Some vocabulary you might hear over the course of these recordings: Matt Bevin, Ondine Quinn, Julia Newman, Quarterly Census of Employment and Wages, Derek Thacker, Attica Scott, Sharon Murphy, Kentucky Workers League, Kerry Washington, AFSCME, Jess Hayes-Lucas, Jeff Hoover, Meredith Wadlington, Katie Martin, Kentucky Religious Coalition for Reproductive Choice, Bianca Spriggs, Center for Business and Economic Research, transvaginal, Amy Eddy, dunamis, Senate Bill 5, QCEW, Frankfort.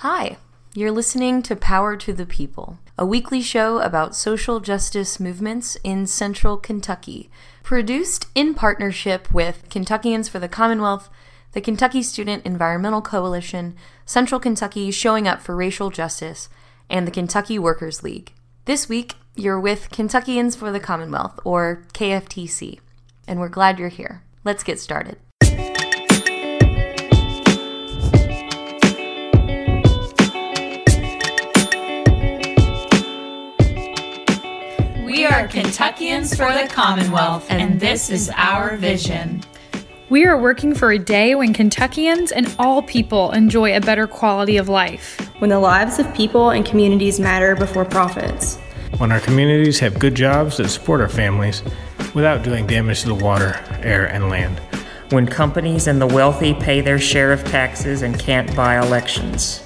Hi, you're listening to Power to the People, a weekly show about social justice movements in Central Kentucky, produced in partnership with Kentuckians for the Commonwealth, the Kentucky Student Environmental Coalition, Central Kentucky Showing Up for Racial Justice, and the Kentucky Workers League. This week, you're with Kentuckians for the Commonwealth, or KFTC, and we're glad you're here. Let's get started. We are Kentuckians for the Commonwealth, and this is our vision. We are working for a day when Kentuckians and all people enjoy a better quality of life. When the lives of people and communities matter before profits. When our communities have good jobs that support our families without doing damage to the water, air, and land. When companies and the wealthy pay their share of taxes and can't buy elections.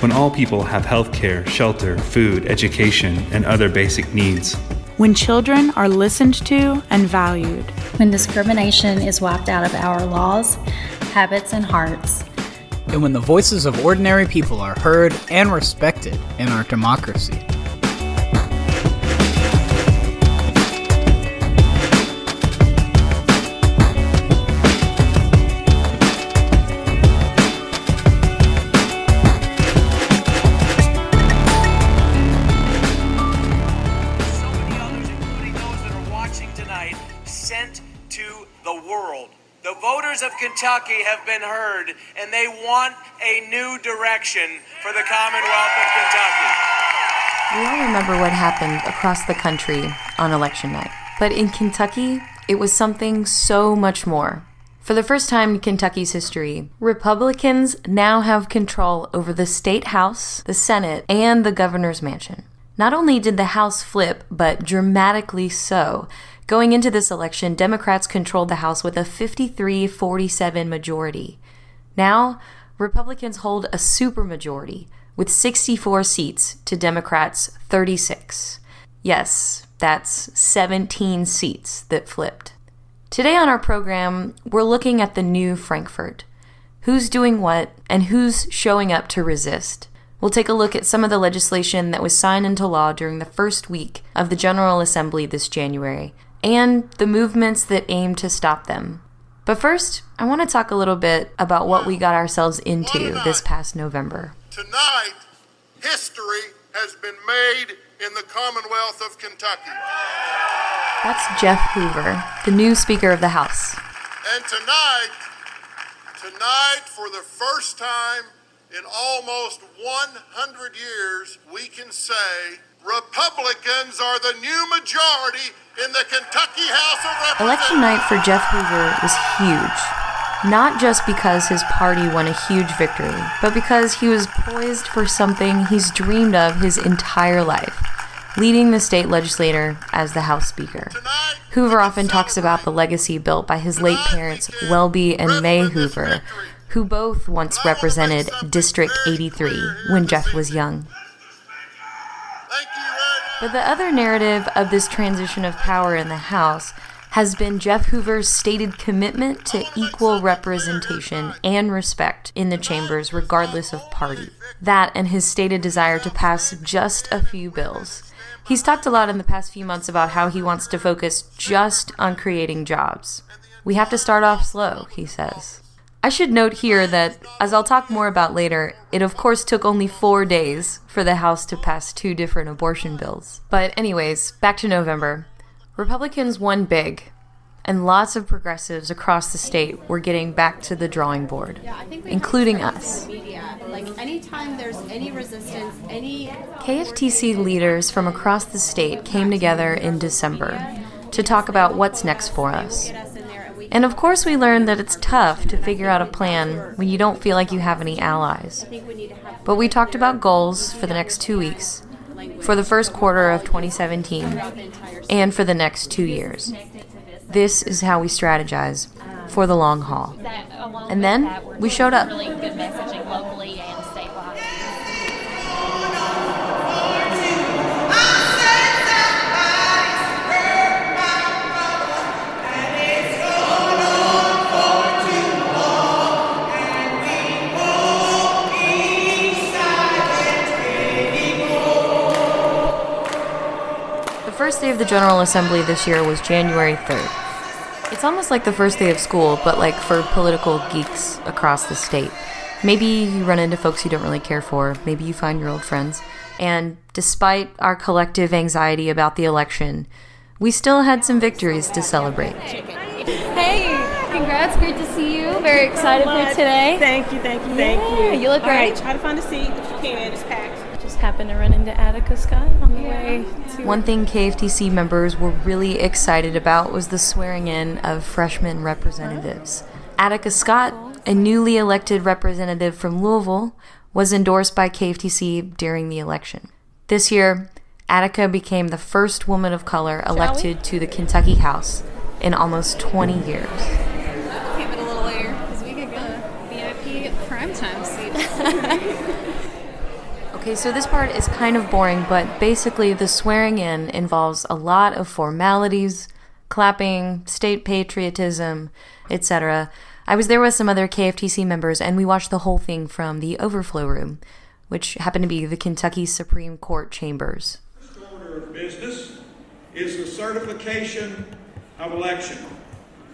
When all people have health care, shelter, food, education, and other basic needs. When children are listened to and valued. When discrimination is wiped out of our laws, habits, and hearts. And when the voices of ordinary people are heard and respected in our democracy. Kentucky have been heard, and they want a new direction for the Commonwealth of Kentucky. We all remember what happened across the country on election night. But in Kentucky, it was something so much more. For the first time in Kentucky's history, Republicans now have control over the state house, the Senate, and the governor's mansion. Not only did the House flip, but dramatically so. Going into this election, Democrats controlled the House with a 53-47 majority. Now, Republicans hold a supermajority with 64 seats to Democrats' 36. Yes, that's 17 seats that flipped. Today on our program, we're looking at the new Frankfort. Who's doing what, and who's showing up to resist? We'll take a look at some of the legislation that was signed into law during the first week of the General Assembly this January, and the movements that aim to stop them. But first, I want to talk a little bit about what we got ourselves into this past November. Tonight, history has been made in the Commonwealth of Kentucky. That's Jeff Hoover, the new Speaker of the House. And tonight, for the first time in almost 100 years, we can say Republicans are the new majority in the Kentucky House of Representatives. Election night for Jeff Hoover was huge, not just because his party won a huge victory, but because he was poised for something he's dreamed of his entire life, leading the state legislature as the House Speaker. Hoover often talks about the legacy built by his late parents, Welby and Mae Hoover, who both once represented District 83 when Jeff was young. But the other narrative of this transition of power in the House has been Jeff Hoover's stated commitment to equal representation and respect in the chambers, regardless of party. That and his stated desire to pass just a few bills. He's talked a lot in the past few months about how he wants to focus just on creating jobs. We have to start off slow, he says. I should note here that, as I'll talk more about later, it of course took only 4 days for the House to pass 2 different abortion bills. But anyways, back to November. Republicans won big, and lots of progressives across the state were getting back to the drawing board, including us. Anytime there's any resistance, any KFTC leaders from across the state came together in December to talk about what's next for us. And of course we learned that it's tough to figure out a plan when you don't feel like you have any allies. But we talked about goals for the next 2 weeks, for the first quarter of 2017, and for the next 2 years. This is how we strategize for the long haul. And then we showed up. first day of the General Assembly this year was January 3rd. It's almost like the first day of school, but like for political geeks across the state. Maybe you run into folks you don't really care for. Maybe you find your old friends. And despite our collective anxiety about the election, we still had some victories to celebrate. Hey, congrats. Great to see you. Very excited for today. Thank you. You look great. Right. Try to find a seat if you can. It's packed. Just happened to run into Attica Scott on the way. One thing KFTC members were really excited about was the swearing in of freshman representatives. Attica Scott, a newly elected representative from Louisville, was endorsed by KFTC during the election. This year, Attica became the first woman of color elected to the Kentucky House in almost 20 years. I came in a little later because we could go VIP primetime seats. Okay, so this part is kind of boring, but basically the swearing in involves a lot of formalities, clapping, state patriotism, etc. I was there with some other KFTC members, and we watched the whole thing from the overflow room, which happened to be the Kentucky Supreme Court chambers. First order of business is the certification of election.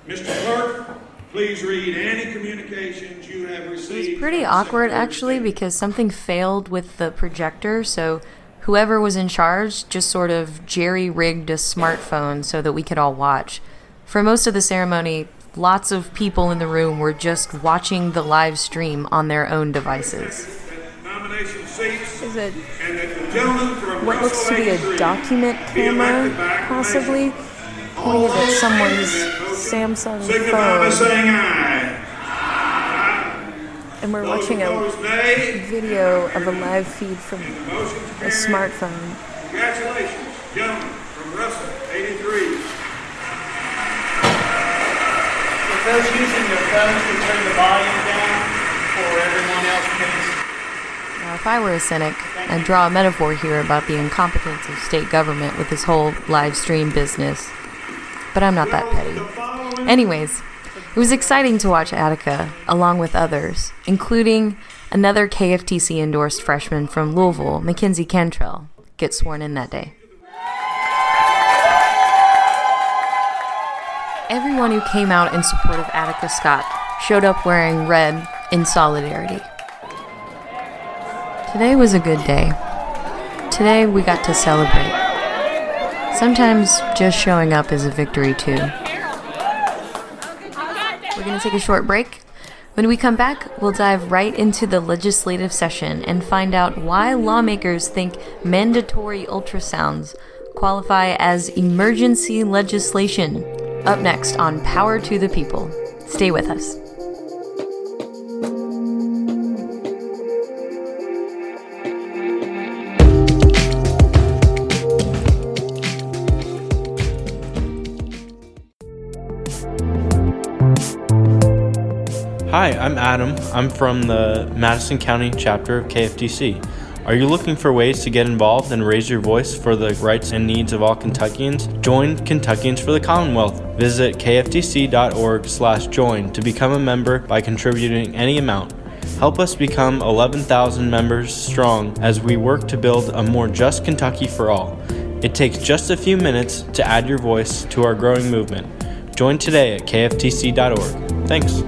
Mr. Clerk, please read any communications you have received. It was pretty awkward, actually, because something failed with the projector, so whoever was in charge just sort of jerry-rigged a smartphone so that we could all watch. For most of the ceremony, lots of people in the room were just watching the live stream on their own devices. Is it what looks to be a document camera, possibly? Pointed at someone's Samsung phone. And we're watching a video of a live feed from a smartphone. Congratulations, gentlemen, from Russell, 83. For those using their phones, can turn the volume down for everyone else, please. Now, if I were a cynic, I'd draw a metaphor here about the incompetence of state government with this whole live stream business. But I'm not that petty. Anyways, it was exciting to watch Attica, along with others, including another KFTC-endorsed freshman from Louisville, Mackenzie Cantrell, get sworn in that day. Everyone who came out in support of Attica Scott showed up wearing red in solidarity. Today was a good day. Today we got to celebrate. Sometimes just showing up is a victory too. We're going to take a short break. When we come back, we'll dive right into the legislative session and find out why lawmakers think mandatory ultrasounds qualify as emergency legislation. Up next on Power to the People. Stay with us. Hi, I'm Adam. I'm from the Madison County chapter of KFTC. Are you looking for ways to get involved and raise your voice for the rights and needs of all Kentuckians? Join Kentuckians for the Commonwealth. Visit kftc.org/join to become a member by contributing any amount. Help us become 11,000 members strong as we work to build a more just Kentucky for all. It takes just a few minutes to add your voice to our growing movement. Join today at kftc.org. Thanks.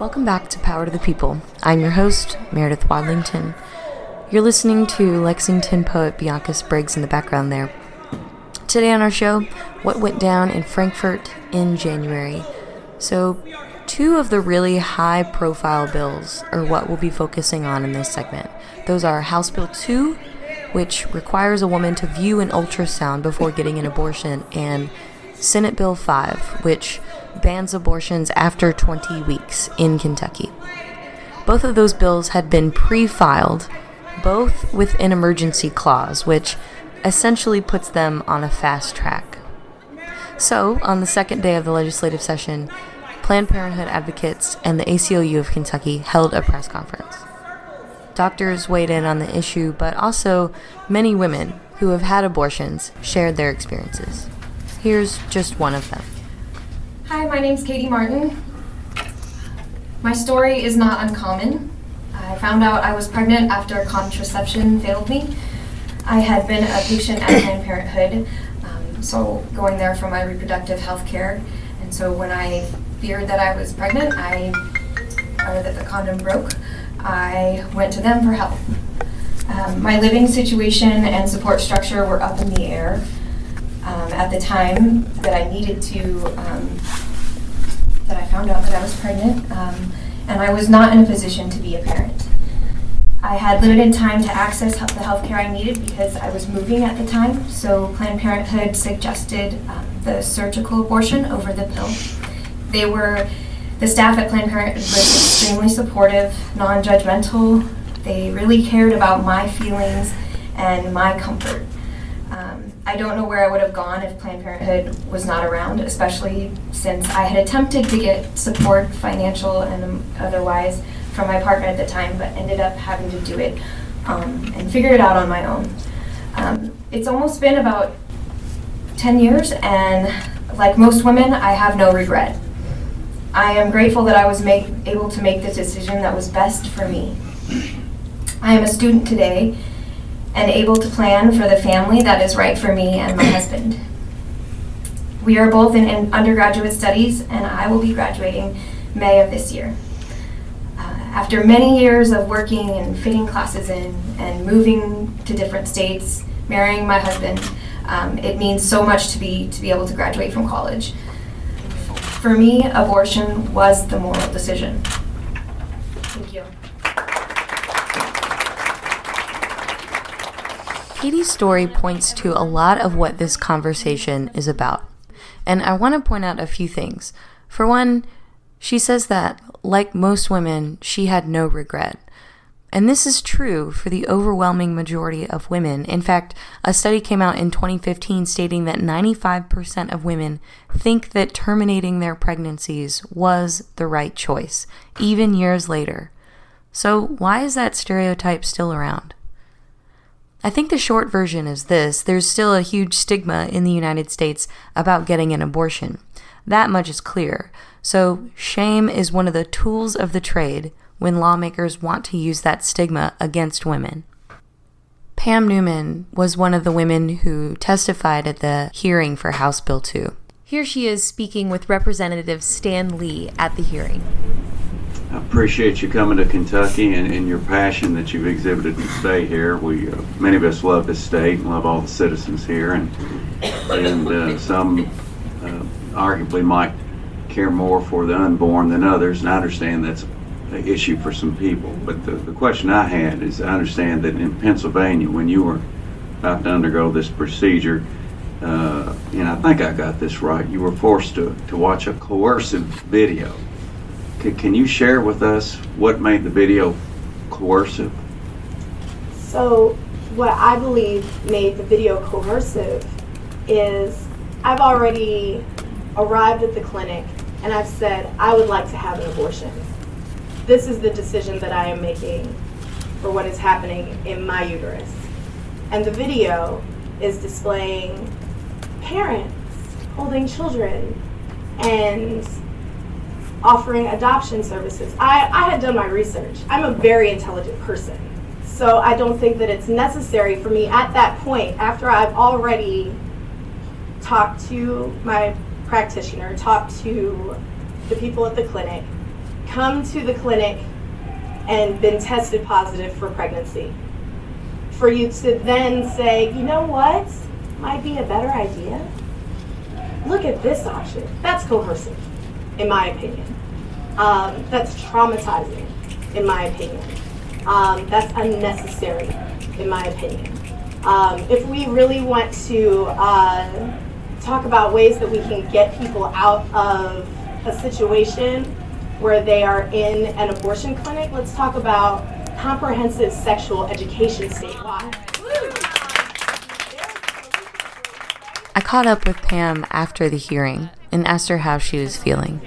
Welcome back to Power to the People. I'm your host, Meredith Wadlington. You're listening to Lexington poet Bianca Spriggs in the background there. Today on our show, what went down in Frankfort in January. So, two of the really high-profile bills are what we'll be focusing on in this segment. Those are House Bill 2, which requires a woman to view an ultrasound before getting an abortion, and Senate Bill 5, which bans abortions after 20 weeks in Kentucky. Both of those bills had been pre-filed, both with an emergency clause, which essentially puts them on a fast track. So, on the second day of the legislative session, Planned Parenthood advocates and the ACLU of Kentucky held a press conference. Doctors weighed in on the issue, but also many women who have had abortions shared their experiences. Here's just one of them. Hi, my name's Katie Martin. My story is not uncommon. I found out I was pregnant after contraception failed me. I had been a patient at Planned Parenthood, so going there for my reproductive health care. And so when I feared that I was pregnant, or that the condom broke, I went to them for help. My living situation and support structure were up in the air at the time that I needed to, that I found out that I was pregnant, and I was not in a position to be a parent. I had limited time to access the health care I needed because I was moving at the time, so Planned Parenthood suggested the surgical abortion over the pill. The staff at Planned Parenthood was extremely supportive, non-judgmental. They really cared about my feelings and my comfort. I don't know where I would have gone if Planned Parenthood was not around, especially since I had attempted to get support, financial and otherwise, from my partner at the time, but ended up having to do it and figure it out on my own. It's almost been about 10 years, and like most women, I have no regret. I am grateful that I was able to make the decision that was best for me. I am a student today and able to plan for the family that is right for me and my husband. We are both in undergraduate studies, and I will be graduating May of this year. After many years of working and fitting classes in and moving to different states, marrying my husband, it means so much to be able to graduate from college. For me, abortion was the moral decision. Thank you. Katie's story points to a lot of what this conversation is about. And I want to point out a few things. For one, she says that, like most women, she had no regret. And this is true for the overwhelming majority of women. In fact, a study came out in 2015 stating that 95% of women think that terminating their pregnancies was the right choice, even years later. So why is that stereotype still around? I think the short version is this. There's still a huge stigma in the United States about getting an abortion. That much is clear. So shame is one of the tools of the trade when lawmakers want to use that stigma against women. Pam Newman was one of the women who testified at the hearing for House Bill 2. Here she is speaking with Representative Stan Lee at the hearing. I appreciate you coming to Kentucky and your passion that you've exhibited to stay here. We many of us love this state and love all the citizens here, and some arguably might care more for the unborn than others, and I understand that's an issue for some people. But the question I had is, I understand that in Pennsylvania, when you were about to undergo this procedure, and I think I got this right, you were forced to watch a coercive video. Can you share with us what made the video coercive? So what I believe made the video coercive is I've already arrived at the clinic and I've said I would like to have an abortion. This is the decision that I am making for what is happening in my uterus. And the video is displaying parents holding children and offering adoption services. I had done my research. I'm a very intelligent person. So I don't think that it's necessary for me at that point, after I've already talked to my practitioner, talked to the people at the clinic, come to the clinic and been tested positive for pregnancy, for you to then say, you know what, might be a better idea. Look at this option. That's coercive, in my opinion. That's traumatizing, in my opinion. That's unnecessary, in my opinion. If we really want to talk about ways that we can get people out of a situation where they are in an abortion clinic, let's talk about comprehensive sexual education statewide. I caught up with Pam after the hearing and asked her how she was feeling.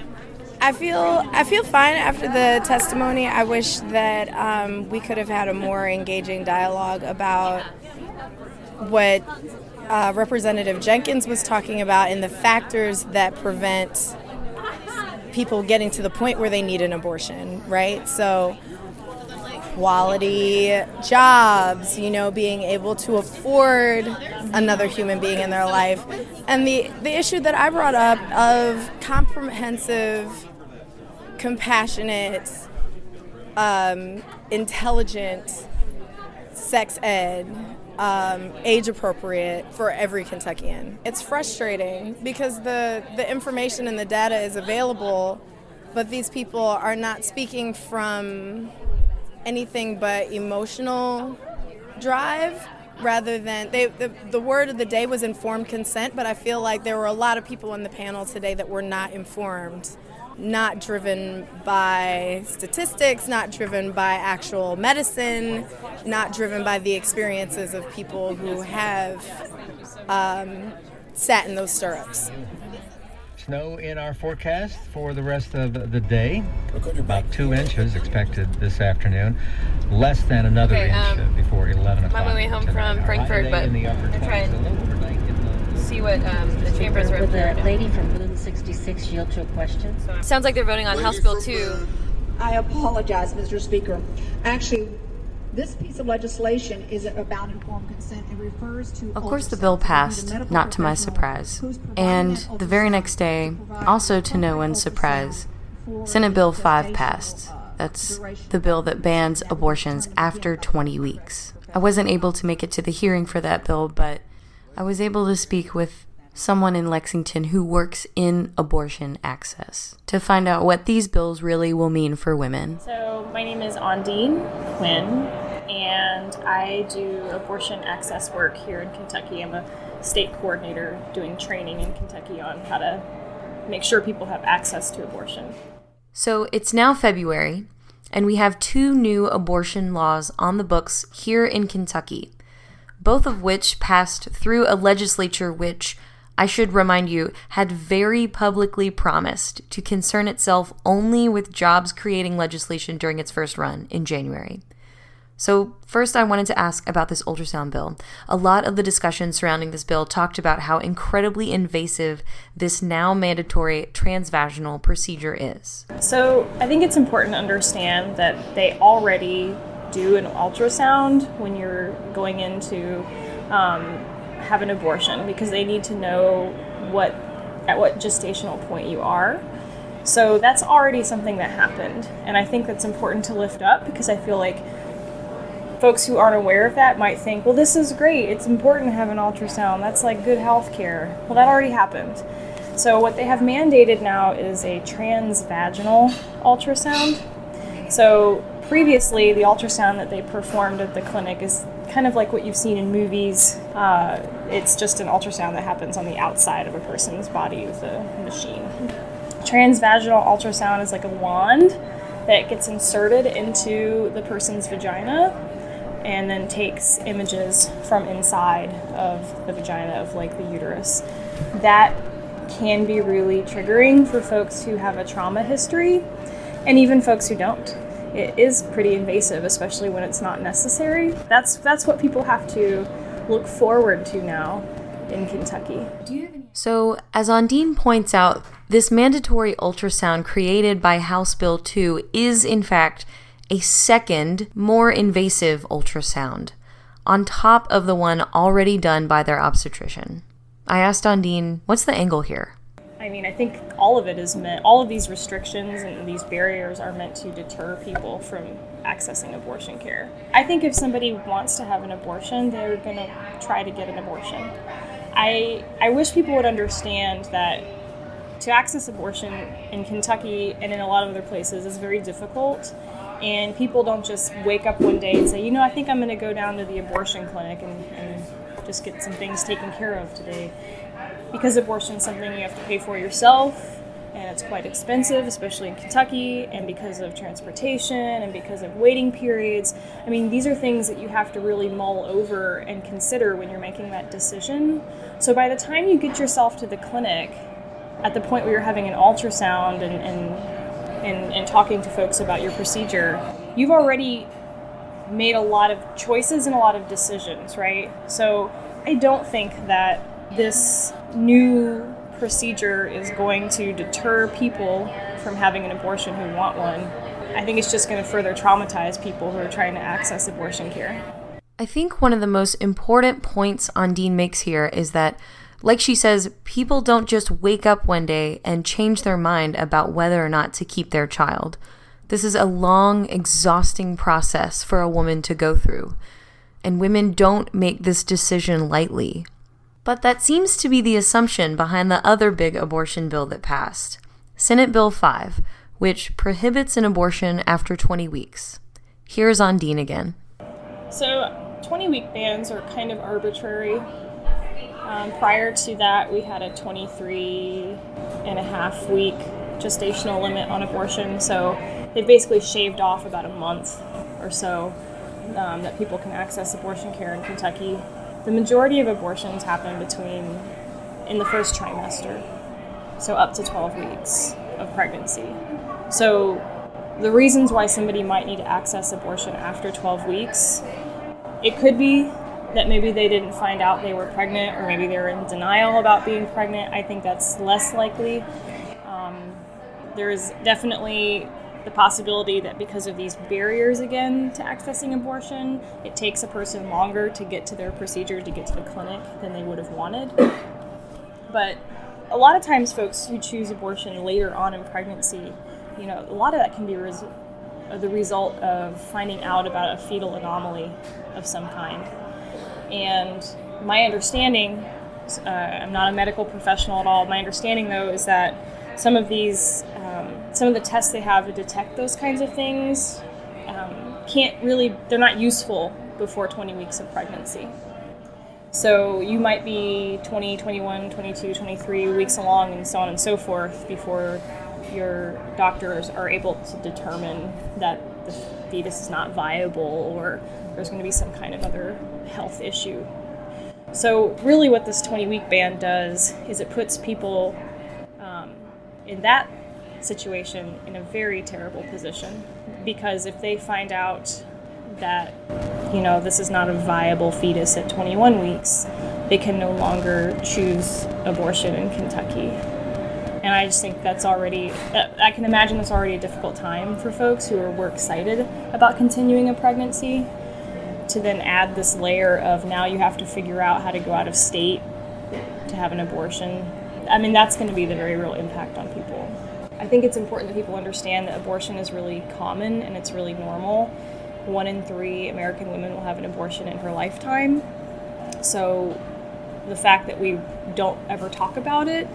I feel fine after the testimony. I wish that we could have had a more engaging dialogue about what Representative Jenkins was talking about and the factors that prevent people getting to the point where they need an abortion, right? So quality jobs, you know, being able to afford another human being in their life. And the issue that I brought up of comprehensive, compassionate, intelligent sex ed, age appropriate for every Kentuckian. It's frustrating because the information and the data is available, but these people are not speaking from anything but emotional drive rather than the word of the day was informed consent, but I feel like there were a lot of people on the panel today that were not informed, not driven by statistics, not driven by actual medicine, not driven by the experiences of people who have sat in those stirrups. Snow in our forecast for the rest of the day. About 2 inches expected this afternoon. Less than another inch before 11 o'clock. I'm on my way home from Frankfort, but I'm trying to see what the chambers are up there. The lady from Bloom 66, she'll show questions. Sounds like they're voting on House Bill 2. I apologize, Mr. Speaker. Actually, this piece of legislation isn't about informed consent. It refers to... Of course the bill passed, not to my surprise. And the very next day, also to no one's surprise, Senate Bill 5 passed. That's the bill that bans abortions after 20 weeks. I wasn't able to make it to the hearing for that bill, but I was able to speak with someone in Lexington who works in abortion access to find out what these bills really will mean for women. So my name is Ondine Quinn, and I do abortion access work here in Kentucky. I'm a state coordinator doing training in Kentucky on how to make sure people have access to abortion. So it's now February, and we have two new abortion laws on the books here in Kentucky, both of which passed through a legislature which, I should remind you, had very publicly promised to concern itself only with jobs-creating legislation during its first run in January. So first I wanted to ask about this ultrasound bill. A lot of the discussion surrounding this bill talked about how incredibly invasive this now mandatory transvaginal procedure is. So I think it's important to understand that they already do an ultrasound when you're going in to have an abortion because they need to know at what gestational point you are. So that's already something that happened. And I think that's important to lift up because I feel like folks who aren't aware of that might think, well, this is great. It's important to have an ultrasound. That's like good health care. Well, that already happened. So what they have mandated now is a transvaginal ultrasound. So previously, the ultrasound that they performed at the clinic is kind of like what you've seen in movies. It's just an ultrasound that happens on the outside of a person's body with a machine. Transvaginal ultrasound is like a wand that gets inserted into the person's vagina and then takes images from inside of the vagina of like the uterus. That can be really triggering for folks who have a trauma history and even folks who don't. It is pretty invasive, especially when it's not necessary. That's what people have to look forward to now in Kentucky. So, as Ondine points out, this mandatory ultrasound created by House Bill 2 is, in fact, a second, more invasive ultrasound, on top of the one already done by their obstetrician. I asked Ondine, what's the angle here? I mean, I think all of it is meant, all of these restrictions and these barriers are meant to deter people from accessing abortion care. I think if somebody wants to have an abortion, they're going to try to get an abortion. I wish people would understand that to access abortion in Kentucky and in a lot of other places is very difficult, and people don't just wake up one day and say, you know, I think I'm going to go down to the abortion clinic and just get some things taken care of today. Because abortion is something you have to pay for yourself, and it's quite expensive, especially in Kentucky, and because of transportation and because of waiting periods. I mean, these are things that you have to really mull over and consider when you're making that decision. So by the time you get yourself to the clinic, at the point where you're having an ultrasound and and talking to folks about your procedure, you've already made a lot of choices and a lot of decisions, right? So I don't think that this new procedure is going to deter people from having an abortion who want one. I think it's just going to further traumatize people who are trying to access abortion care. I think one of the most important points Ondine makes here is that, like she says, people don't just wake up one day and change their mind about whether or not to keep their child. This is a long, exhausting process for a woman to go through, and women don't make this decision lightly. But that seems to be the assumption behind the other big abortion bill that passed, Senate Bill 5, which prohibits an abortion after 20 weeks. Here's Ondine again. So 20-week bans are kind of arbitrary. Prior to that, we had a 23-and-a-half-week gestational limit on abortion, so they basically shaved off about a month or so that people can access abortion care in Kentucky. The majority of abortions happen in the first trimester, so up to 12 weeks of pregnancy. So the reasons why somebody might need to access abortion after 12 weeks, it could be that maybe they didn't find out they were pregnant, or maybe they were in denial about being pregnant. I think that's less likely. There is definitely the possibility that because of these barriers, again, to accessing abortion, it takes a person longer to get to their procedure, to get to the clinic, than they would have wanted. But a lot of times folks who choose abortion later on in pregnancy, you know, a lot of that can be the result of finding out about a fetal anomaly of some kind. And my understanding, I'm not a medical professional at all, my understanding though is that some of the tests they have to detect those kinds of things they're not useful before 20 weeks of pregnancy. So you might be 20, 21, 22, 23 weeks along and so on and so forth before your doctors are able to determine that the fetus is not viable or there's going to be some kind of other health issue. So really what this 20-week ban does is it puts people in that situation in a very terrible position, because if they find out that, you know, this is not a viable fetus at 21 weeks, they can no longer choose abortion in Kentucky. And I just think that's already, I can imagine it's already a difficult time for folks who were excited about continuing a pregnancy, to then add this layer of now you have to figure out how to go out of state to have an abortion. I mean, that's going to be the very real impact on people. I think it's important that people understand that abortion is really common and it's really normal. 1 in 3 American women will have an abortion in her lifetime. So the fact that we don't ever talk about it,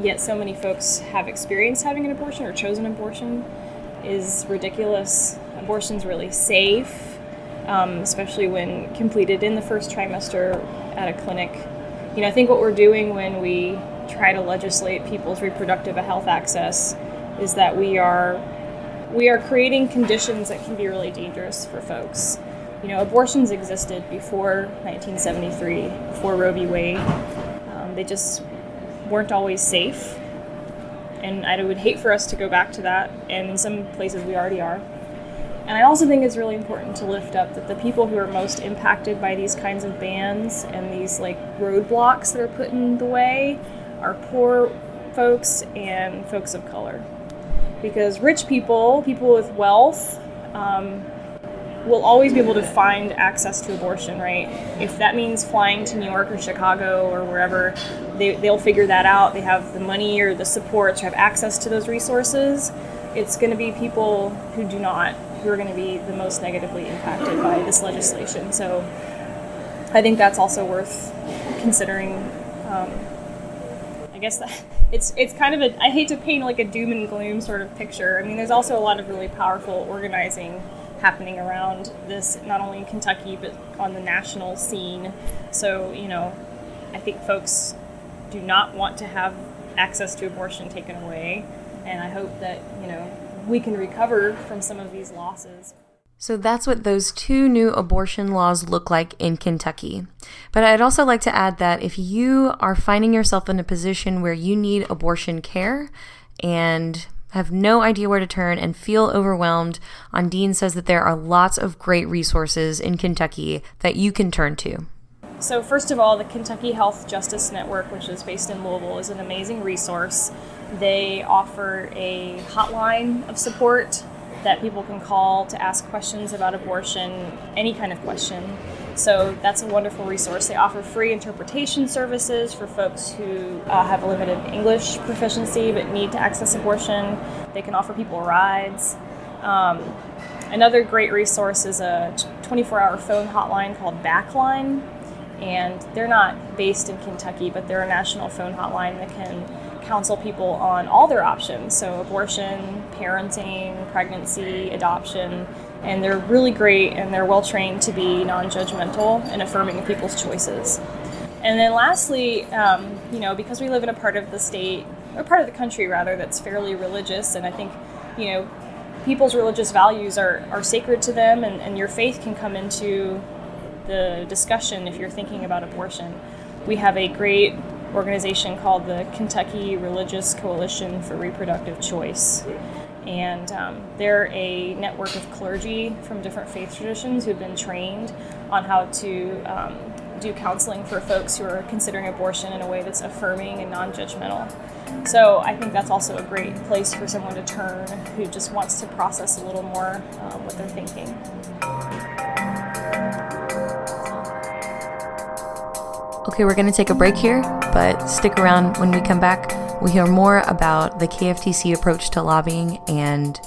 yet so many folks have experienced having an abortion or chosen abortion, is ridiculous. Abortion's really safe, especially when completed in the first trimester at a clinic. You know, I think what we're doing when we try to legislate people's reproductive health access is that we are creating conditions that can be really dangerous for folks. You know, abortions existed before 1973, before Roe v. Wade. They just weren't always safe, and I would hate for us to go back to that, and in some places we already are. And I also think it's really important to lift up that the people who are most impacted by these kinds of bans and these like roadblocks that are put in the way are poor folks and folks of color. Because rich people, people with wealth, will always be able to find access to abortion, right? If that means flying to New York or Chicago or wherever, they'll figure that out. They have the money or the supports or have access to those resources. It's going to be people who do not, who are going to be the most negatively impacted by this legislation. So I think that's also worth considering. I guess that it's kind of I hate to paint like a doom and gloom sort of picture. I mean, there's also a lot of really powerful organizing happening around this, not only in Kentucky, but on the national scene. So, you know, I think folks do not want to have access to abortion taken away. And I hope that, you know, we can recover from some of these losses. So that's what those two new abortion laws look like in Kentucky. But I'd also like to add that if you are finding yourself in a position where you need abortion care and have no idea where to turn, and feel overwhelmed, Ondine says that there are lots of great resources in Kentucky that you can turn to. So first of all, the Kentucky Health Justice Network, which is based in Louisville, is an amazing resource. They offer a hotline of support that people can call to ask questions about abortion, any kind of question. So that's a wonderful resource. They offer free interpretation services for folks who have a limited English proficiency but need to access abortion. They can offer people rides. Another great resource is a 24-hour phone hotline called Backline. And they're not based in Kentucky, but they're a national phone hotline that can counsel people on all their options. So abortion, parenting, pregnancy, adoption. And they're really great, and they're well trained to be non-judgmental and affirming of people's choices. And then lastly, because we live in a part of the state, or part of the country rather, that's fairly religious, and I think, people's religious values are sacred to them, and your faith can come into the discussion if you're thinking about abortion. We have a great organization called the Kentucky Religious Coalition for Reproductive Choice. And they're a network of clergy from different faith traditions who've been trained on how to do counseling for folks who are considering abortion in a way that's affirming and non-judgmental. So I think that's also a great place for someone to turn who just wants to process a little more what they're thinking. Okay, we're going to take a break here, but stick around. When we come back, we hear more about the KFTC approach to lobbying and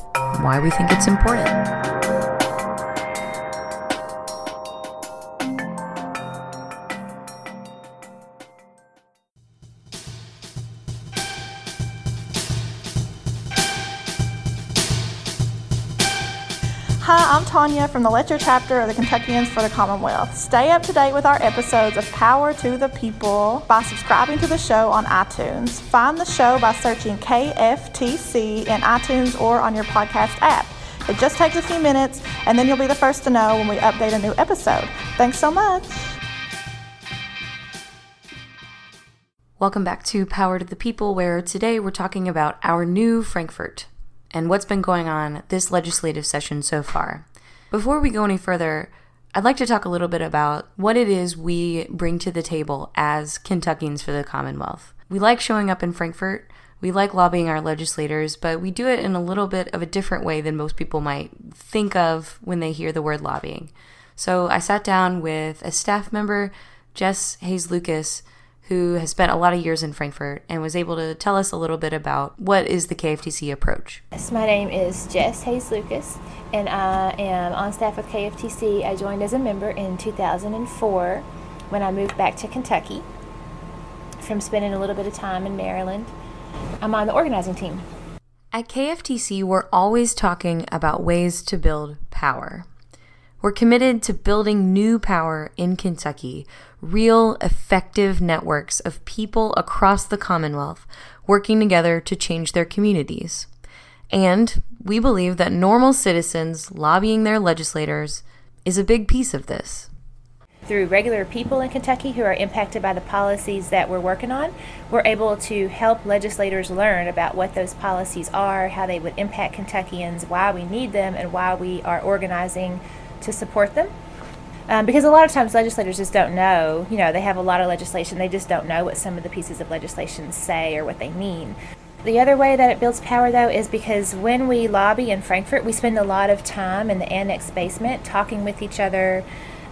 why we think it's important. Hi, I'm Tanya from the Letcher chapter of the Kentuckians for the Commonwealth. Stay up to date with our episodes of Power to the People by subscribing to the show on iTunes. Find the show by searching KFTC in iTunes or on your podcast app. It just takes a few minutes, and then you'll be the first to know when we update a new episode. Thanks so much. Welcome back to Power to the People, where today we're talking about our new Frankfort and what's been going on this legislative session so far. Before we go any further, I'd like to talk a little bit about what it is we bring to the table as Kentuckians for the Commonwealth. We like showing up in Frankfort, we like lobbying our legislators, but we do it in a little bit of a different way than most people might think of when they hear the word lobbying. So I sat down with a staff member, Jess Hayes-Lucas, who has spent a lot of years in Frankfort and was able to tell us a little bit about what is the KFTC approach. Yes, my name is Jess Hayes-Lucas, and I am on staff with KFTC. I joined as a member in 2004 when I moved back to Kentucky from spending a little bit of time in Maryland. I'm on the organizing team. At KFTC, we're always talking about ways to build power. We're committed to building new power in Kentucky, real, effective networks of people across the Commonwealth working together to change their communities. And we believe that normal citizens lobbying their legislators is a big piece of this. Through regular people in Kentucky who are impacted by the policies that we're working on, we're able to help legislators learn about what those policies are, how they would impact Kentuckians, why we need them, and why we are organizing to support them. Because a lot of times legislators just don't know, they have a lot of legislation, they just don't know what some of the pieces of legislation say or what they mean. The other way that it builds power, though, is because when we lobby in Frankfort, we spend a lot of time in the annex basement talking with each other,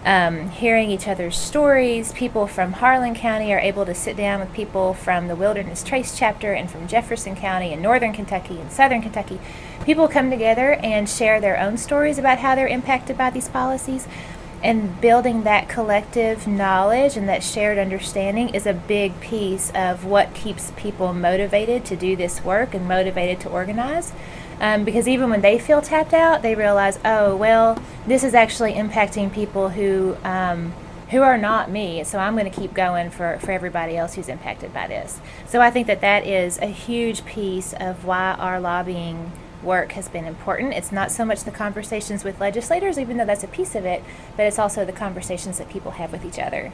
hearing each other's stories. People from Harlan County are able to sit down with people from the Wilderness Trace chapter and from Jefferson County and Northern Kentucky and Southern Kentucky. People come together and share their own stories about how they're impacted by these policies. And building that collective knowledge and that shared understanding is a big piece of what keeps people motivated to do this work and motivated to organize. Because even when they feel tapped out, they realize, this is actually impacting people who are not me, so I'm going to keep going for everybody else who's impacted by this. So I think that is a huge piece of why our lobbying work has been important. It's not so much the conversations with legislators, even though that's a piece of it, but it's also the conversations that people have with each other.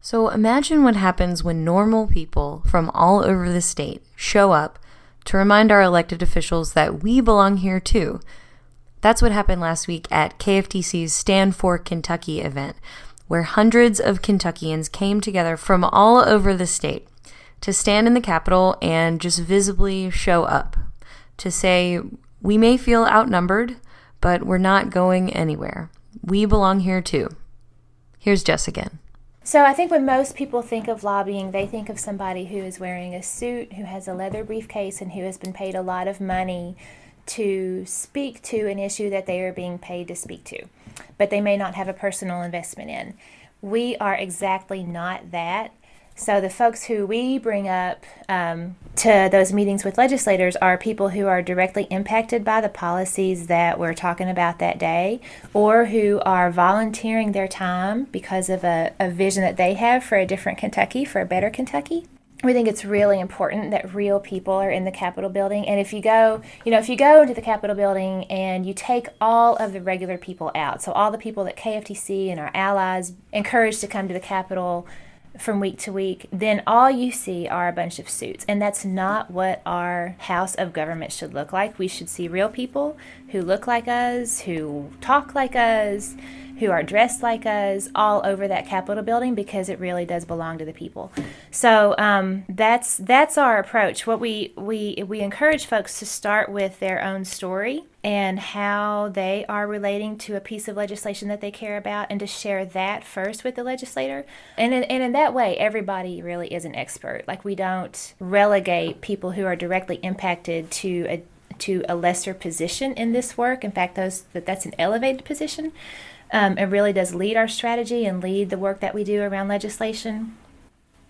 So imagine what happens when normal people from all over the state show up to remind our elected officials that we belong here too. That's what happened last week at KFTC's Stand for Kentucky event, where hundreds of Kentuckians came together from all over the state to stand in the Capitol and just visibly show up, to say, we may feel outnumbered, but we're not going anywhere. We belong here too. Here's Jess again. So I think when most people think of lobbying, they think of somebody who is wearing a suit, who has a leather briefcase, and who has been paid a lot of money to speak to an issue that they are being paid to speak to, but they may not have a personal investment in. We are exactly not that. So the folks who we bring up to those meetings with legislators are people who are directly impacted by the policies that we're talking about that day, or who are volunteering their time because of a vision that they have for a different Kentucky, for a better Kentucky. We think it's really important that real people are in the Capitol building. And if you go to the Capitol building and you take all of the regular people out, so all the people that KFTC and our allies encourage to come to the Capitol from week to week, then all you see are a bunch of suits. And that's not what our house of government should look like. We should see real people who look like us, who talk like us, who are dressed like us, all over that Capitol building, because it really does belong to the people. So that's our approach. What we encourage folks to start with their own story and how they are relating to a piece of legislation that they care about, and to share that first with the legislator. And in that way, everybody really is an expert. Like, we don't relegate people who are directly impacted to a lesser position in this work. In fact, that's an elevated position. It really does lead our strategy and lead the work that we do around legislation.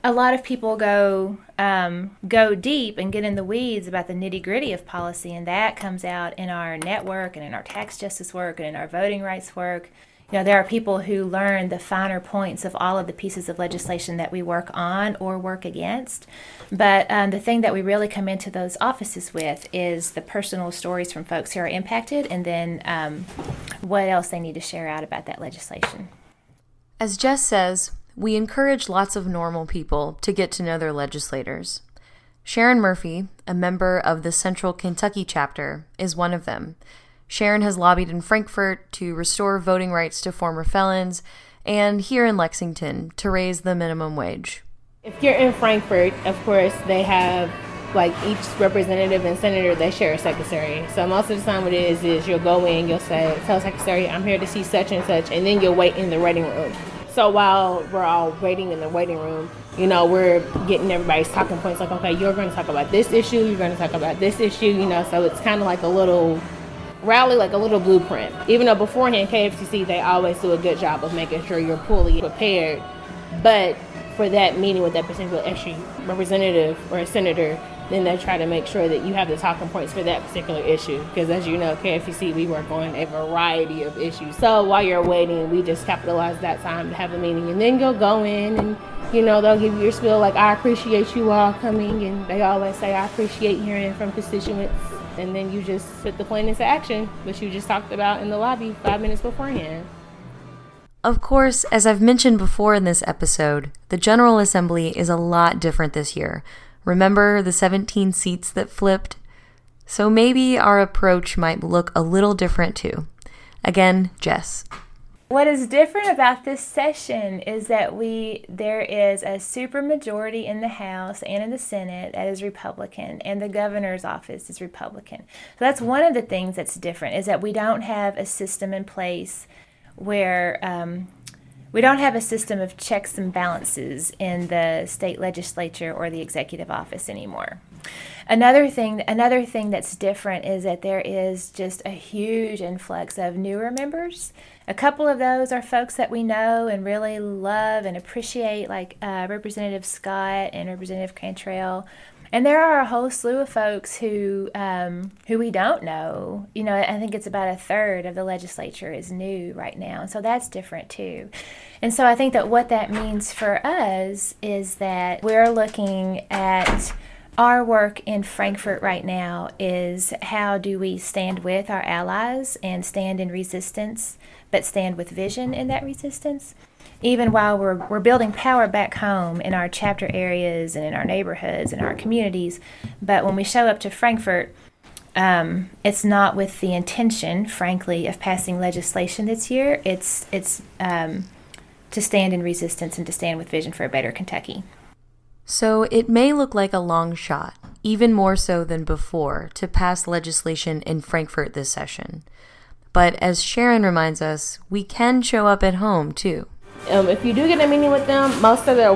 A lot of people go deep and get in the weeds about the nitty-gritty of policy, and that comes out in our network and in our tax justice work and in our voting rights work. You know, there are people who learn the finer points of all of the pieces of legislation that we work on or work against. But the thing that we really come into those offices with is the personal stories from folks who are impacted, and then what else they need to share out about that legislation. As Jess says, we encourage lots of normal people to get to know their legislators. Sharon Murphy, a member of the Central Kentucky chapter, is one of them. Sharon has lobbied in Frankfort to restore voting rights to former felons, and here in Lexington to raise the minimum wage. If you're in Frankfort, of course, they have, like, each representative and senator, they share a secretary. So most of the time what it is you'll go in, you'll say, tell secretary, I'm here to see such and such, and then you'll wait in the waiting room. So while we're all waiting in the waiting room, you know, we're getting everybody's talking points, like, okay, you're going to talk about this issue, you're going to talk about this issue, you know, so it's kind of like a little rally, like a little blueprint. Even though beforehand, KFTC, they always do a good job of making sure you're fully prepared. But for that meeting with that particular issue, representative or a senator, then they try to make sure that you have the talking points for that particular issue. Because as you know, KFTC, we work on a variety of issues. So while you're waiting, we just capitalize that time to have a meeting. And then you'll go in and, you know, they'll give you your spiel, like, I appreciate you all coming. And they always say, I appreciate hearing from constituents. And then you just put the plan into action, which you just talked about in the lobby 5 minutes beforehand. Of course, as I've mentioned before in this episode, the General Assembly is a lot different this year. Remember the 17 seats that flipped? So maybe our approach might look a little different too. Again, Jess. What is different about this session is that there is a supermajority in the House and in the Senate that is Republican, and the governor's office is Republican. So that's one of the things that's different, is that we don't have a system in place where we don't have a system of checks and balances in the state legislature or the executive office anymore. Another thing that's different is that there is just a huge influx of newer members. A couple of those are folks that we know and really love and appreciate, like Representative Scott and Representative Cantrell. And there are a whole slew of folks who we don't know. You know, I think it's about a third of the legislature is new right now. And so that's different too. And so I think that what that means for us is that we're looking at Our work in Frankfort right now is how do we stand with our allies and stand in resistance, but stand with vision in that resistance. Even while we're building power back home in our chapter areas and in our neighborhoods and our communities, but when we show up to Frankfort, it's not with the intention, frankly, of passing legislation this year. It's to stand in resistance and to stand with vision for a better Kentucky. So it may look like a long shot, even more so than before, to pass legislation in Frankfort this session. But as Sharon reminds us, we can show up at home, too. If you do get a meeting with them, most of their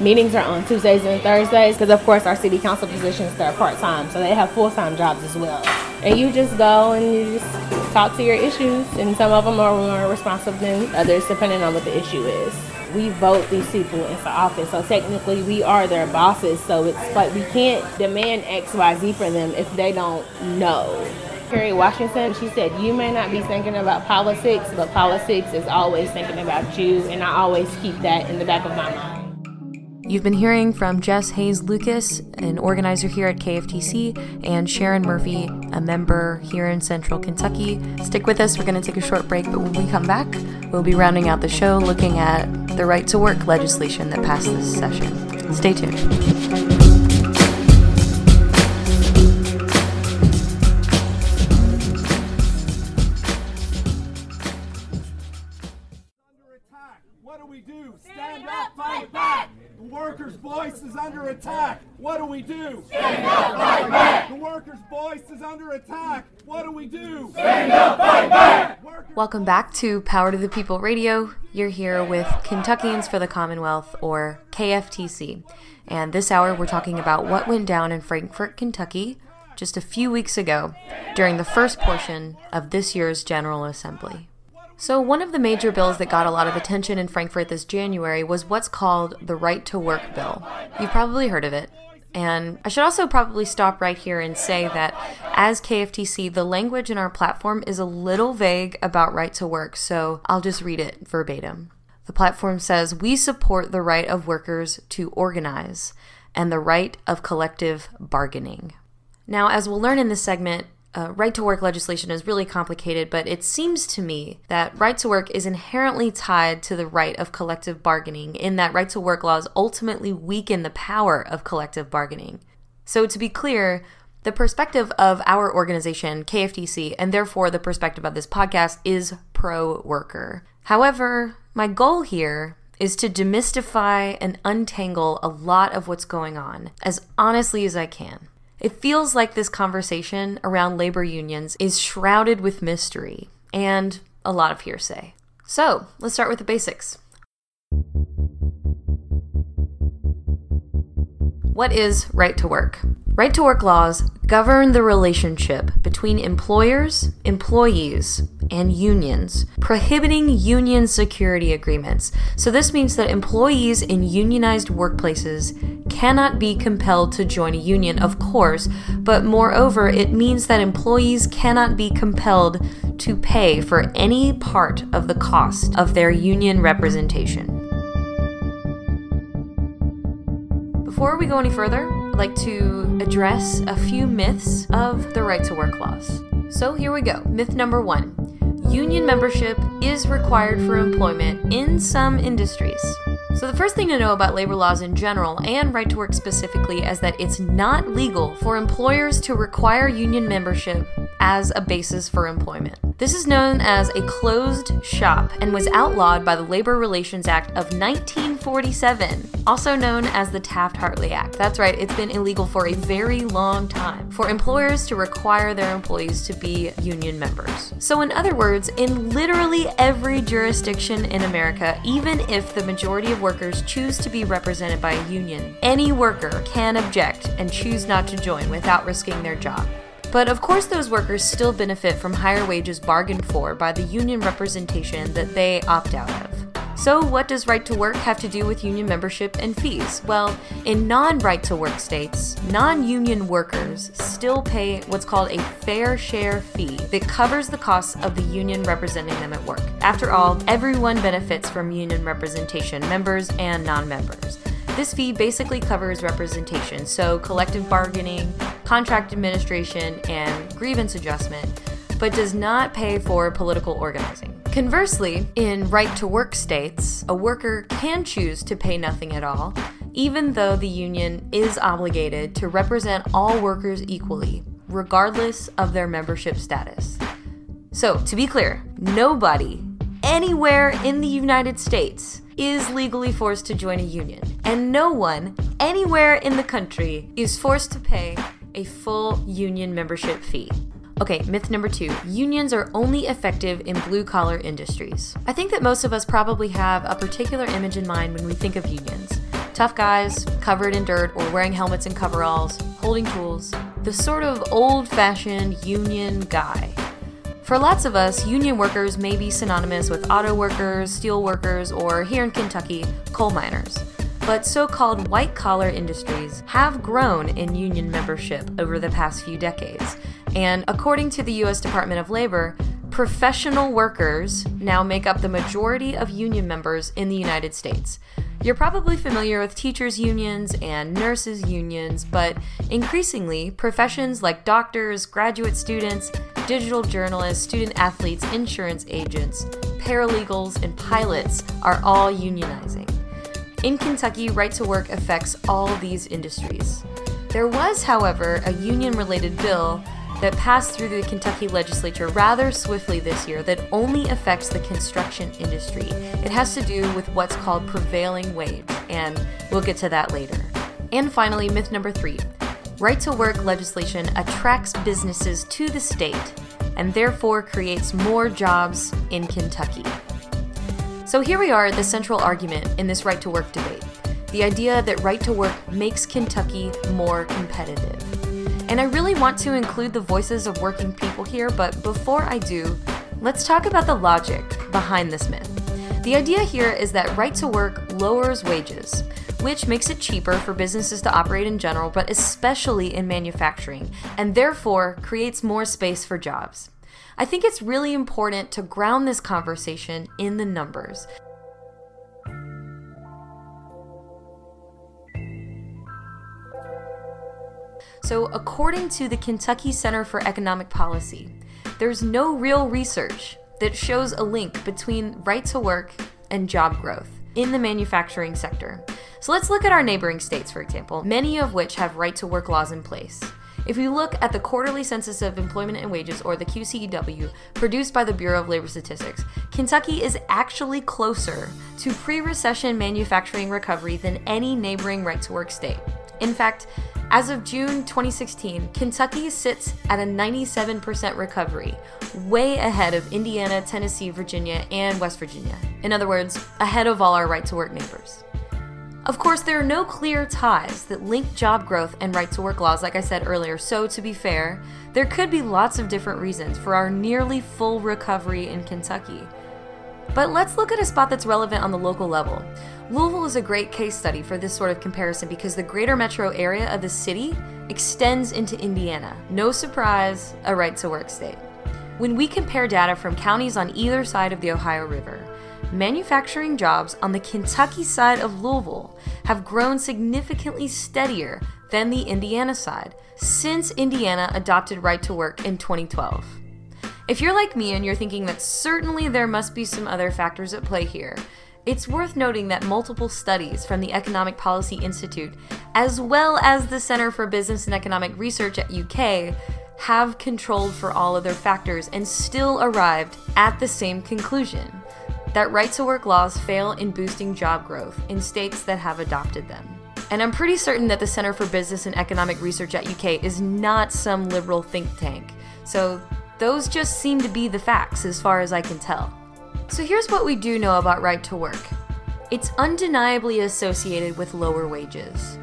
meetings are on Tuesdays and Thursdays because, of course, our city council positions are part-time, so they have full-time jobs as well. And you just go and you just talk to your issues, and some of them are more responsive than others depending on what the issue is. We vote these people into office, so technically we are their bosses, so it's like we can't demand X, Y, Z for them if they don't know. Kerry Washington, she said, you may not be thinking about politics, but politics is always thinking about you, and I always keep that in the back of my mind. You've been hearing from Jess Hayes-Lucas, an organizer here at KFTC, and Sharon Murphy, a member here in Central Kentucky. Stick with us. We're going to take a short break, but when we come back, we'll be rounding out the show looking at the right to work legislation that passed this session. Stay tuned. Welcome back to Power to the People Radio. You're here with Kentuckians for the Commonwealth, or KFTC. And this hour we're talking about what went down in Frankfort, Kentucky, just a few weeks ago during the first portion of this year's General Assembly. So one of the major bills that got a lot of attention in Frankfort this January was what's called the Right to Work Bill. You've probably heard of it. And I should also probably stop right here and say that as KFTC, the language in our platform is a little vague about right to work, so I'll just read it verbatim. The platform says, we support the right of workers to organize and the right of collective bargaining. Now, as we'll learn in this segment, right to work legislation is really complicated, but it seems to me that right to work is inherently tied to the right of collective bargaining, in that right to work laws ultimately weaken the power of collective bargaining. So to be clear, the perspective of our organization, KFTC, and therefore the perspective of this podcast is pro-worker. However, my goal here is to demystify and untangle a lot of what's going on as honestly as I can. It feels like this conversation around labor unions is shrouded with mystery and a lot of hearsay. So let's start with the basics. What is right to work? Right to work laws govern the relationship between employers, employees, and unions, prohibiting union security agreements. So this means that employees in unionized workplaces cannot be compelled to join a union, of course, but moreover, it means that employees cannot be compelled to pay for any part of the cost of their union representation. Before we go any further, I'd like to address a few myths of the right to work laws. So here we go. Myth number one. Union membership is required for employment in some industries. So the first thing to know about labor laws in general, and right to work specifically, is that it's not legal for employers to require union membership as a basis for employment. This is known as a closed shop and was outlawed by the Labor Relations Act of 1947, also known as the Taft-Hartley Act. That's right, it's been illegal for a very long time for employers to require their employees to be union members. So in other words, in literally every jurisdiction in America, even if the majority of workers choose to be represented by a union, any worker can object and choose not to join without risking their job. But of course those workers still benefit from higher wages bargained for by the union representation that they opt out of. So what does right to work have to do with union membership and fees? Well, in non-right to work states, non-union workers still pay what's called a fair share fee that covers the costs of the union representing them at work. After all, everyone benefits from union representation, members and non-members. This fee basically covers representation, so collective bargaining, contract administration, and grievance adjustment, but does not pay for political organizing. Conversely, in right-to-work states, a worker can choose to pay nothing at all, even though the union is obligated to represent all workers equally, regardless of their membership status. So, to be clear, nobody, anywhere in the United States, is legally forced to join a union, and no one, anywhere in the country, is forced to pay a full union membership fee. Okay, myth number 2, unions are only effective in blue-collar industries. I think that most of us probably have a particular image in mind when we think of unions. Tough guys, covered in dirt or wearing helmets and coveralls, holding tools, the sort of old-fashioned union guy. For lots of us, union workers may be synonymous with auto workers, steel workers, or here in Kentucky, coal miners. But so-called white-collar industries have grown in union membership over the past few decades. And according to the U.S. Department of Labor, professional workers now make up the majority of union members in the United States. You're probably familiar with teachers' unions and nurses' unions, but increasingly, professions like doctors, graduate students, digital journalists, student athletes, insurance agents, paralegals, and pilots are all unionizing. In Kentucky, right to work affects all these industries. There was, however, a union-related bill that passed through the Kentucky legislature rather swiftly this year that only affects the construction industry. It has to do with what's called prevailing wage, and we'll get to that later. And finally, myth number 3. Right-to-work legislation attracts businesses to the state and therefore creates more jobs in Kentucky. So here we are at the central argument in this right-to-work debate, the idea that right-to-work makes Kentucky more competitive. And I really want to include the voices of working people here, but before I do, let's talk about the logic behind this myth. The idea here is that right to work lowers wages, which makes it cheaper for businesses to operate in general, but especially in manufacturing, and therefore creates more space for jobs. I think it's really important to ground this conversation in the numbers. So according to the Kentucky Center for Economic Policy, there's no real research that shows a link between right to work and job growth in the manufacturing sector. So let's look at our neighboring states, for example, many of which have right to work laws in place. If we look at the Quarterly Census of Employment and Wages, or the QCEW, produced by the Bureau of Labor Statistics, Kentucky is actually closer to pre-recession manufacturing recovery than any neighboring right to work state. In fact, as of June 2016, Kentucky sits at a 97% recovery, way ahead of Indiana, Tennessee, Virginia, and West Virginia. In other words, ahead of all our right-to-work neighbors. Of course, there are no clear ties that link job growth and right-to-work laws, like I said earlier, so to be fair, there could be lots of different reasons for our nearly full recovery in Kentucky. But let's look at a spot that's relevant on the local level. Louisville is a great case study for this sort of comparison because the greater metro area of the city extends into Indiana. No surprise, a right-to-work state. When we compare data from counties on either side of the Ohio River, manufacturing jobs on the Kentucky side of Louisville have grown significantly steadier than the Indiana side since Indiana adopted right-to-work in 2012. If you're like me and you're thinking that certainly there must be some other factors at play here, it's worth noting that multiple studies from the Economic Policy Institute, as well as the Center for Business and Economic Research at UK, have controlled for all other factors and still arrived at the same conclusion, that right-to-work laws fail in boosting job growth in states that have adopted them. And I'm pretty certain that the Center for Business and Economic Research at UK is not some liberal think tank, so those just seem to be the facts as far as I can tell. So here's what we do know about right to work. It's undeniably associated with lower wages.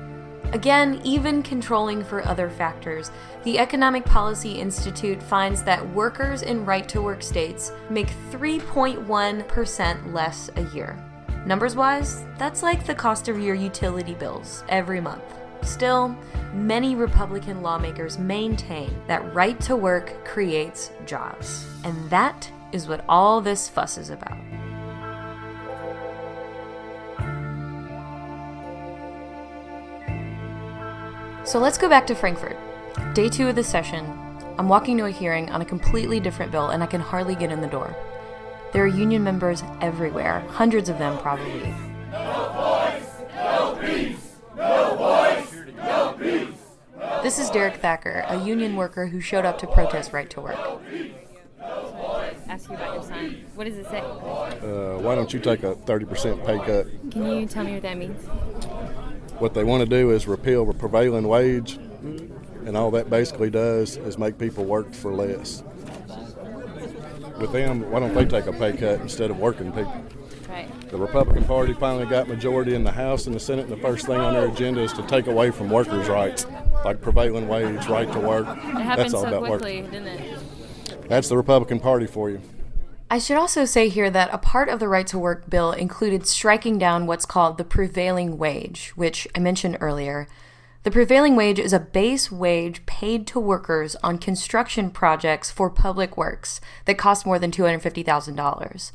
Again, even controlling for other factors, the Economic Policy Institute finds that workers in right to work states make 3.1% less a year. Numbers-wise, that's like the cost of your utility bills every month. Still, many Republican lawmakers maintain that right to work creates jobs. And that is what all this fuss is about. So let's go back to Frankfort. Day 2 of the session, I'm walking to a hearing on a completely different bill and I can hardly get in the door. There are union members everywhere, hundreds of them probably. No voice, no peace, no voice, no peace. No this is Derek Thacker, a union worker who showed up to protest right to work. Ask you about your sign. What does it say? Why don't you take a 30% pay cut? Can you tell me what that means? What they want to do is repeal the prevailing wage, and all that basically does is make people work for less. With them, why don't they take a pay cut instead of working people? Right. The Republican Party finally got majority in the House and the Senate, and the first thing on their agenda is to take away from workers' rights, like prevailing wage, right to work. It happened so quickly, didn't it? That's the Republican Party for you. I should also say here that a part of the right to work bill included striking down what's called the prevailing wage, which I mentioned earlier. The prevailing wage is a base wage paid to workers on construction projects for public works that cost more than $250,000.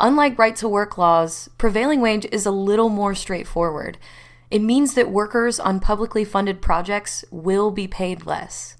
Unlike right to work laws, prevailing wage is a little more straightforward. It means that workers on publicly funded projects will be paid less.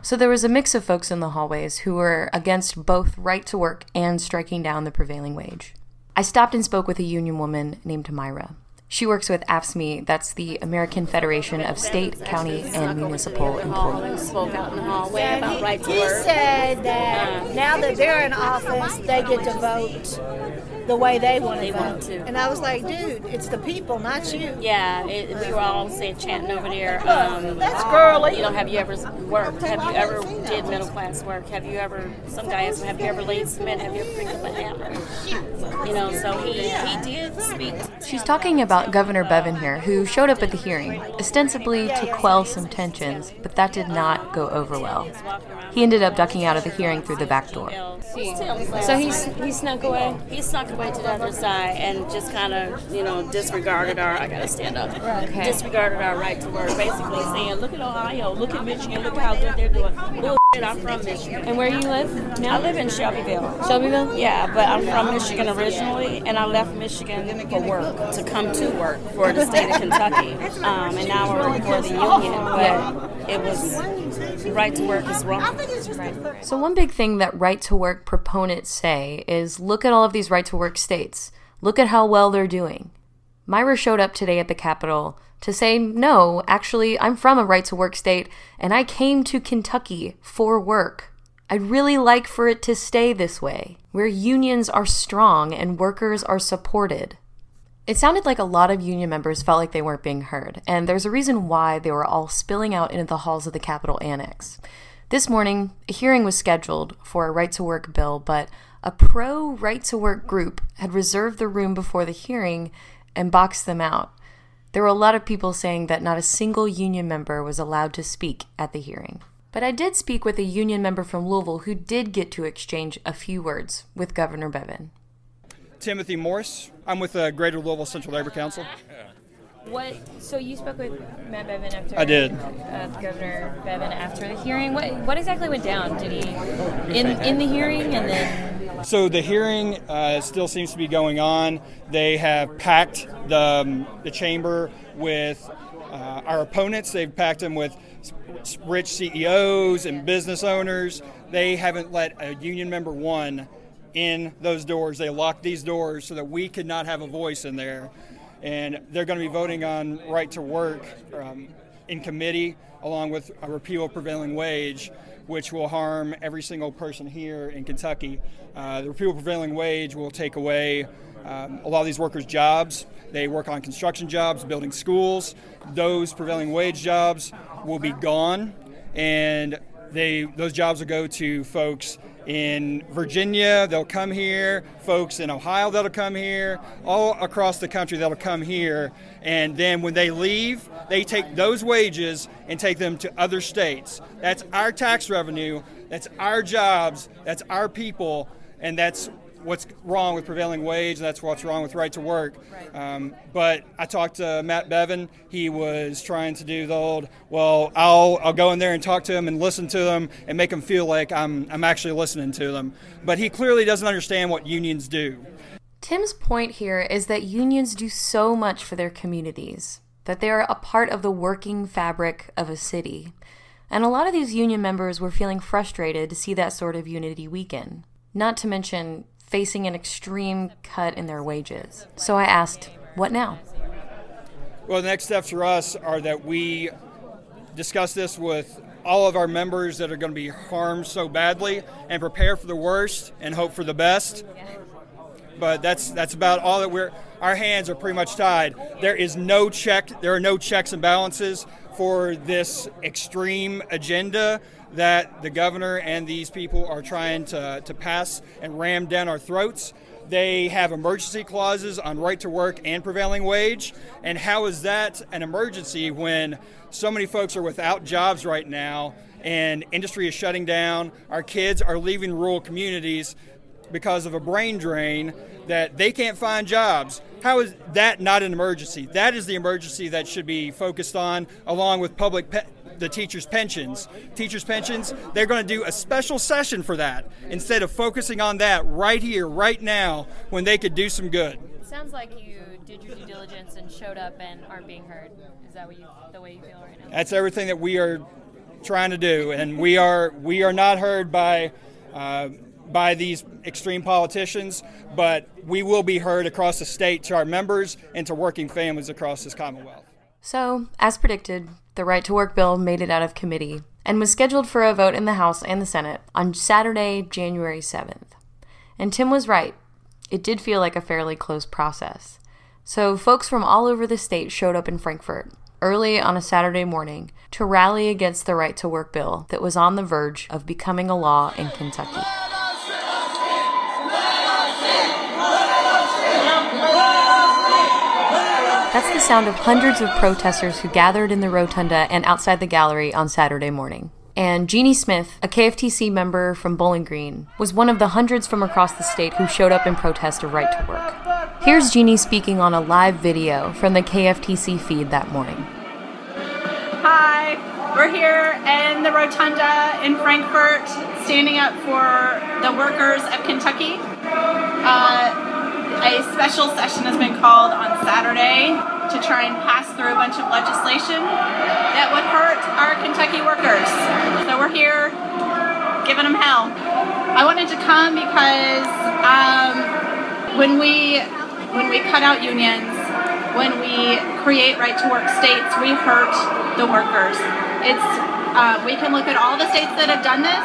So there was a mix of folks in the hallways who were against both right to work and striking down the prevailing wage. I stopped and spoke with a union woman named Myra. She works with AFSCME, that's the American Federation of State, County, and Municipal Employees. He said that now that they're in office, they get to vote the way they want to vote. And I was like, dude, it's the people, not you. Yeah, we were all chanting over there. That's girly. You know, have you ever worked? Have you ever did middle class work? Have you ever, some guy asked, have you ever laid cement? Have you ever picked up a hammer? You know, so he did speak. She's talking about Governor Bevin here, who showed up at the hearing, ostensibly to quell some tensions, but that did not go over well. He ended up ducking out of the hearing through the back door. So he snuck away? He snuck away to the other side and just kind of, disregarded our, I gotta stand up, okay. Disregarded our right to work, basically saying, look at Ohio, look at Michigan, look how good they're doing. I'm from Michigan. And where you live now? I live in Shelbyville. Shelbyville? Yeah, but I'm from Michigan originally, and I left Michigan for work, to come to work for the state of Kentucky. And now we're working for the union, but it was right to work is wrong. Right. So one big thing that right to work proponents say is, look at all of these right to work states. Look at how well they're doing. Myra showed up today at the Capitol to say, no, actually, I'm from a right-to-work state, and I came to Kentucky for work. I'd really like for it to stay this way, where unions are strong and workers are supported. It sounded like a lot of union members felt like they weren't being heard, and there's a reason why they were all spilling out into the halls of the Capitol Annex. This morning, a hearing was scheduled for a right-to-work bill, but a pro-right-to-work group had reserved the room before the hearing and boxed them out. There were a lot of people saying that not a single union member was allowed to speak at the hearing. But I did speak with a union member from Louisville who did get to exchange a few words with Governor Bevin. Timothy Morris. I'm with the Greater Louisville Central Labor Council. So you spoke with Matt Bevin after... I did. Governor Bevin after the hearing. What exactly went down? Did he... In the hearing and then... So the hearing still seems to be going on. They have packed the chamber with our opponents. They've packed them with rich CEOs and business owners. They haven't let a union member one in those doors. They locked these doors so that we could not have a voice in there. And they're going to be voting on right to work in committee, along with a repeal of prevailing wage, which will harm every single person here in Kentucky. The repeal of prevailing wage will take away a lot of these workers' jobs. They work on construction jobs, building schools. Those prevailing wage jobs will be gone, and those jobs will go to folks in Virginia, they'll come here, folks in Ohio that'll come here, all across the country that'll come here, and then when they leave, they take those wages and take them to other states. That's our tax revenue, that's our jobs, that's our people, and that's what's wrong with prevailing wage, and that's what's wrong with right to work. But I talked to Matt Bevin. He was trying to do the old, well, I'll go in there and talk to him and listen to them and make them feel like I'm actually listening to them. But he clearly doesn't understand what unions do. Tim's point here is that unions do so much for their communities. that they're a part of the working fabric of a city. And a lot of these union members were feeling frustrated to see that sort of unity weaken, not to mention facing an extreme cut in their wages. So I asked, what now? Well, the next steps for us are that we discuss this with all of our members that are going to be harmed so badly and prepare for the worst and hope for the best. But that's about all that our hands are pretty much tied. There are no checks and balances for this extreme agenda that the governor and these people are trying to pass and ram down our throats. They have emergency clauses on right to work and prevailing wage. And how is that an emergency when so many folks are without jobs right now and industry is shutting down? Our kids are leaving rural communities because of a brain drain that they can't find jobs. How is that not an emergency? That is the emergency that should be focused on, along with the teachers' pensions. Teachers' pensions, they're going to do a special session for that instead of focusing on that right here, right now, when they could do some good. It sounds like you did your due diligence and showed up and aren't being heard. Is that the way you feel right now? That's everything that we are trying to do, and we are not heard by these extreme politicians, but we will be heard across the state to our members and to working families across this Commonwealth. So, as predicted, the Right to Work bill made it out of committee and was scheduled for a vote in the House and the Senate on Saturday, January 7th. And Tim was right. It did feel like a fairly close process. So folks from all over the state showed up in Frankfort early on a Saturday morning to rally against the Right to Work bill that was on the verge of becoming a law in Kentucky. That's the sound of hundreds of protesters who gathered in the rotunda and outside the gallery on Saturday morning. And Jeannie Smith, a KFTC member from Bowling Green, was one of the hundreds from across the state who showed up in protest of right to work. Here's Jeannie speaking on a live video from the KFTC feed that morning. Hi, we're here in the rotunda in Frankfort, standing up for the workers of Kentucky. A special session has been called on Saturday to try and pass through a bunch of legislation that would hurt our Kentucky workers. So we're here giving them hell. I wanted to come because when we cut out unions, when we create right-to-work states, we hurt the workers. It's we can look at all the states that have done this.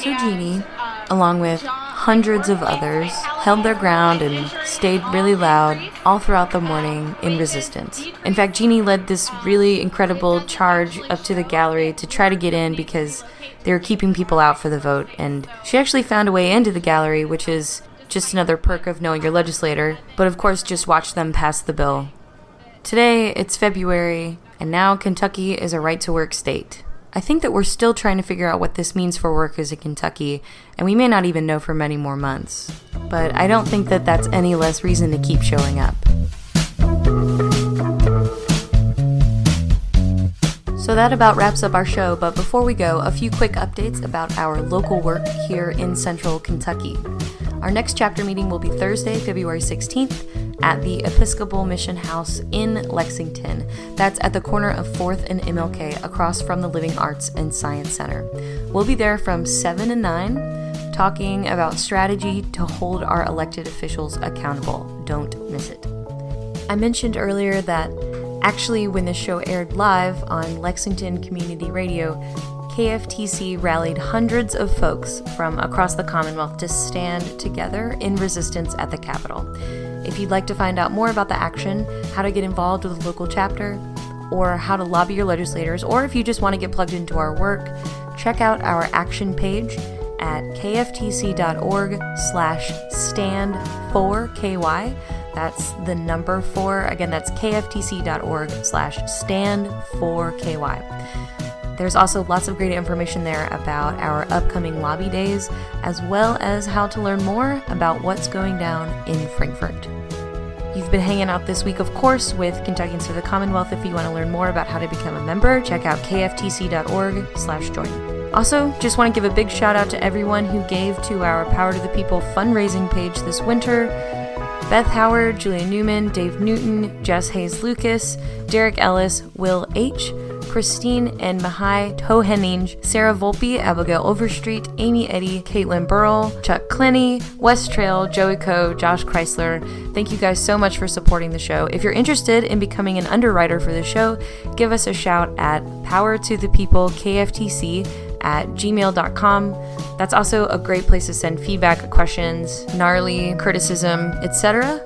So Jeannie, along with hundreds of others, held their ground and stayed really loud all throughout the morning in resistance. In fact, Jeannie led this really incredible charge up to the gallery to try to get in because they were keeping people out for the vote. And she actually found a way into the gallery, which is just another perk of knowing your legislator. But of course, just watch them pass the bill. Today, it's February, and now Kentucky is a right-to-work state. I think that we're still trying to figure out what this means for workers in Kentucky, and we may not even know for many more months. But I don't think that that's any less reason to keep showing up. So that about wraps up our show, but before we go, a few quick updates about our local work here in Central Kentucky. Our next chapter meeting will be Thursday, February 16th at the Episcopal Mission House in Lexington. That's at the corner of 4th and MLK across from the Living Arts and Science Center. We'll be there from 7 to 9 talking about strategy to hold our elected officials accountable. Don't miss it. I mentioned earlier that actually when the show aired live on Lexington Community Radio, KFTC rallied hundreds of folks from across the Commonwealth to stand together in resistance at the Capitol. If you'd like to find out more about the action, how to get involved with a local chapter, or how to lobby your legislators, or if you just want to get plugged into our work, check out our action page at kftc.org/stand4ky. That's the number 4. Again, that's kftc.org/stand4ky. There's also lots of great information there about our upcoming lobby days, as well as how to learn more about what's going down in Frankfort. You've been hanging out this week, of course, with Kentuckians for the Commonwealth. If you want to learn more about how to become a member, check out kftc.org/join. Also, just want to give a big shout out to everyone who gave to our Power to the People fundraising page this winter. Beth Howard, Julia Newman, Dave Newton, Jess Hayes-Lucas, Derek Ellis, Will H., Christine and Mahai Toheninge, Sarah Volpe, Abigail Overstreet, Amy Eddy, Caitlin Burrell, Chuck Clenny, West Trail, Joey Coe, Josh Chrysler. Thank you guys so much for supporting the show. If you're interested in becoming an underwriter for the show, give us a shout at powertothepeopleKFTC@gmail.com. That's also a great place to send feedback, questions, gnarly criticism, etc.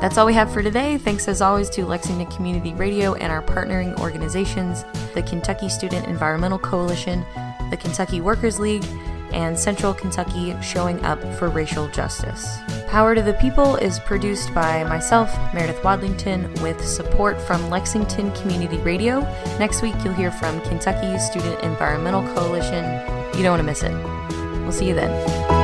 That's all we have for today. Thanks as always to Lexington Community Radio and our partnering organizations, the Kentucky Student Environmental Coalition, the Kentucky Workers League, and Central Kentucky Showing Up for Racial Justice. Power to the People is produced by myself, Meredith Wadlington, with support from Lexington Community Radio. Next week, you'll hear from Kentucky Student Environmental Coalition. You don't want to miss it. We'll see you then.